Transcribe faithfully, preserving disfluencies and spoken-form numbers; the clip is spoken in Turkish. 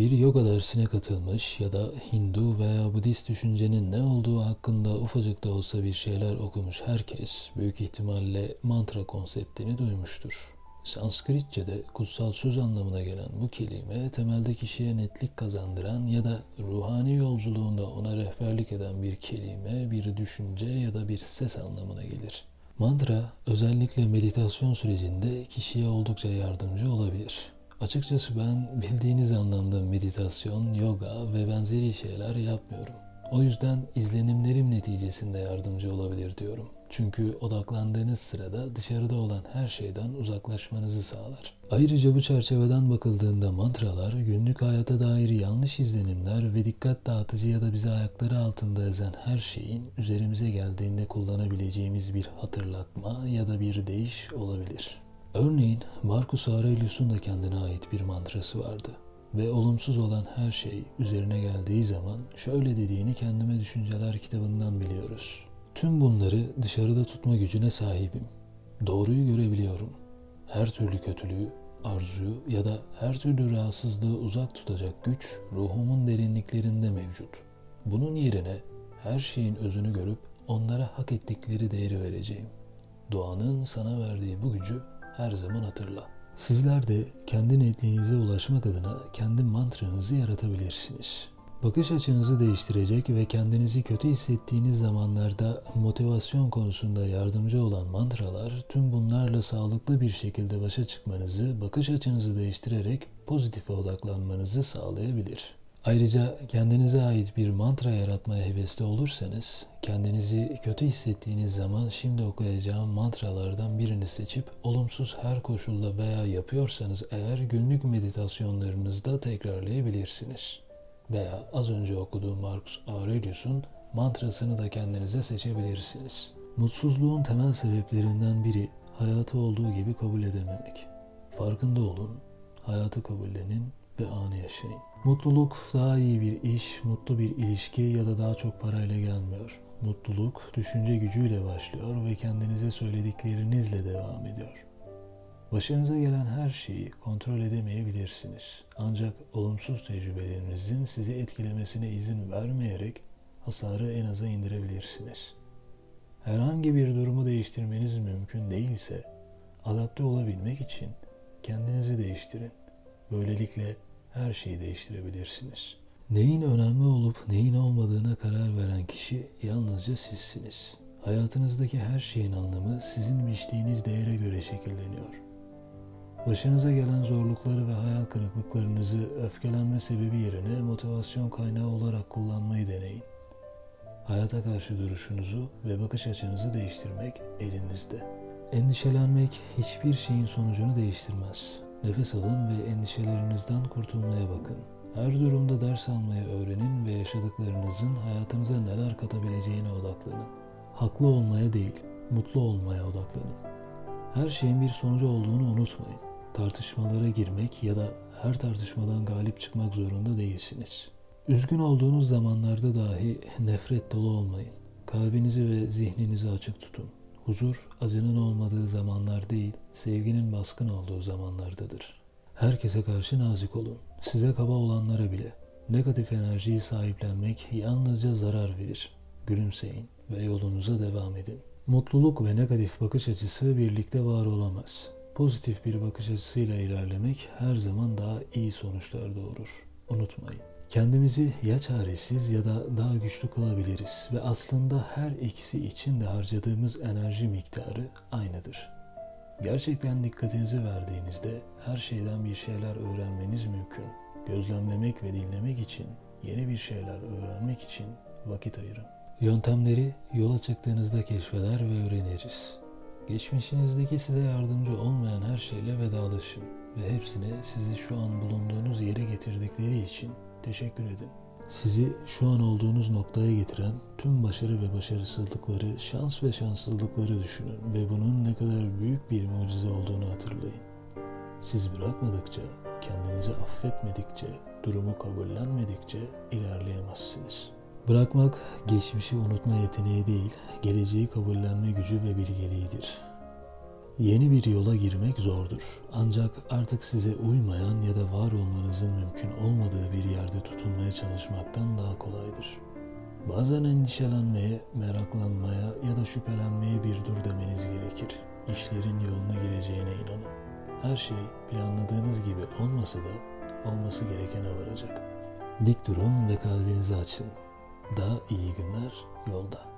bir yoga dersine katılmış ya da Hindu veya Budist düşüncenin ne olduğu hakkında ufacık da olsa bir şeyler okumuş herkes büyük ihtimalle mantra konseptini duymuştur. Sanskritçe'de kutsal söz anlamına gelen bu kelime temelde kişiye netlik kazandıran ya da ruhani yolculuğunda ona rehberlik eden bir kelime, bir düşünce ya da bir ses anlamına gelir. Mantra özellikle meditasyon sürecinde kişiye oldukça yardımcı olabilir. Açıkçası ben bildiğiniz anlamda meditasyon, yoga ve benzeri şeyler yapmıyorum. O yüzden izlenimlerim neticesinde yardımcı olabilir diyorum. Çünkü odaklandığınız sırada dışarıda olan her şeyden uzaklaşmanızı sağlar. Ayrıca bu çerçeveden bakıldığında mantralar günlük hayata dair yanlış izlenimler ve dikkat dağıtıcı ya da bizi ayakları altında ezen her şeyin üzerimize geldiğinde kullanabileceğimiz bir hatırlatma ya da bir deyiş olabilir. Örneğin Marcus Aurelius'un da kendine ait bir mantrası vardı. Ve olumsuz olan her şey üzerine geldiği zaman şöyle dediğini Kendime Düşünceler kitabından biliyoruz. Tüm bunları dışarıda tutma gücüne sahibim. Doğruyu görebiliyorum. Her türlü kötülüğü, arzuyu ya da her türlü rahatsızlığı uzak tutacak güç ruhumun derinliklerinde mevcut. Bunun yerine her şeyin özünü görüp onlara hak ettikleri değeri vereceğim. Doğanın sana verdiği bu gücü her zaman hatırla. Sizler de kendi netliğinize ulaşmak adına kendi mantranızı yaratabilirsiniz. Bakış açınızı değiştirecek ve kendinizi kötü hissettiğiniz zamanlarda motivasyon konusunda yardımcı olan mantralar, tüm bunlarla sağlıklı bir şekilde başa çıkmanızı, bakış açınızı değiştirerek pozitife odaklanmanızı sağlayabilir. Ayrıca kendinize ait bir mantra yaratmaya hevesli olursanız, kendinizi kötü hissettiğiniz zaman şimdi okuyacağım mantralardan birini seçip olumsuz her koşulda veya yapıyorsanız eğer günlük meditasyonlarınızda tekrarlayabilirsiniz. Veya az önce okuduğum Marcus Aurelius'un mantrasını da kendinize seçebilirsiniz. Mutsuzluğun temel sebeplerinden biri hayatı olduğu gibi kabul edememek. Farkında olun, hayatı kabullenin ve anı yaşayın. Mutluluk daha iyi bir iş, mutlu bir ilişki ya da daha çok parayla gelmiyor. Mutluluk düşünce gücüyle başlıyor ve kendinize söylediklerinizle devam ediyor. Başınıza gelen her şeyi kontrol edemeyebilirsiniz. Ancak olumsuz tecrübelerinizin sizi etkilemesine izin vermeyerek hasarı en aza indirebilirsiniz. Herhangi bir durumu değiştirmeniz mümkün değilse, adapte olabilmek için kendinizi değiştirin. Böylelikle her şeyi değiştirebilirsiniz. Neyin önemli olup neyin olmadığına karar veren kişi yalnızca sizsiniz. Hayatınızdaki her şeyin anlamı sizin biçtiğiniz değere göre şekilleniyor. Başınıza gelen zorlukları ve hayal kırıklıklarınızı öfkelenme sebebi yerine motivasyon kaynağı olarak kullanmayı deneyin. Hayata karşı duruşunuzu ve bakış açınızı değiştirmek elinizde. Endişelenmek hiçbir şeyin sonucunu değiştirmez. Nefes alın ve endişelerinizden kurtulmaya bakın. Her durumda ders almayı öğrenin ve yaşadıklarınızın hayatınıza neler katabileceğine odaklanın. Haklı olmaya değil, mutlu olmaya odaklanın. Her şeyin bir sonucu olduğunu unutmayın. Tartışmalara girmek ya da her tartışmadan galip çıkmak zorunda değilsiniz. Üzgün olduğunuz zamanlarda dahi nefret dolu olmayın. Kalbinizi ve zihninizi açık tutun. Huzur, acının olmadığı zamanlar değil, sevginin baskın olduğu zamanlardadır. Herkese karşı nazik olun, size kaba olanlara bile. Negatif enerjiyi sahiplenmek yalnızca zarar verir. Gülümseyin ve yolunuza devam edin. Mutluluk ve negatif bakış açısı birlikte var olamaz. Pozitif bir bakış açısıyla ilerlemek her zaman daha iyi sonuçlar doğurur. Unutmayın. Kendimizi ya çaresiz ya da daha güçlü kılabiliriz ve aslında her ikisi için de harcadığımız enerji miktarı aynıdır. Gerçekten dikkatinizi verdiğinizde her şeyden bir şeyler öğrenmeniz mümkün. Gözlemlemek ve dinlemek için, yeni bir şeyler öğrenmek için vakit ayırın. Yöntemleri yola çıktığınızda keşfeder ve öğreniriz. Geçmişinizdeki size yardımcı olmayan her şeyle vedalaşın ve hepsine sizi şu an bulunduğunuz yere getirdikleri için teşekkür edin. Sizi şu an olduğunuz noktaya getiren tüm başarı ve başarısızlıkları, şans ve şanssızlıkları düşünün ve bunun ne kadar büyük bir mucize olduğunu hatırlayın. Siz bırakmadıkça, kendinizi affetmedikçe, durumu kabullenmedikçe ilerleyemezsiniz. Bırakmak, geçmişi unutma yeteneği değil, geleceği kabullenme gücü ve bilgeliğidir. Yeni bir yola girmek zordur. Ancak artık size uymayan ya da var olmanızın mümkün olmadığı bir yerde tutunmaya çalışmaktan daha kolaydır. Bazen endişelenmeye, meraklanmaya ya da şüphelenmeye bir dur demeniz gerekir. İşlerin yoluna gireceğine inanın. Her şey planladığınız gibi olmasa da olması gerekene varacak. Dik durun ve kalbinizi açın. Daha iyi günler yolda.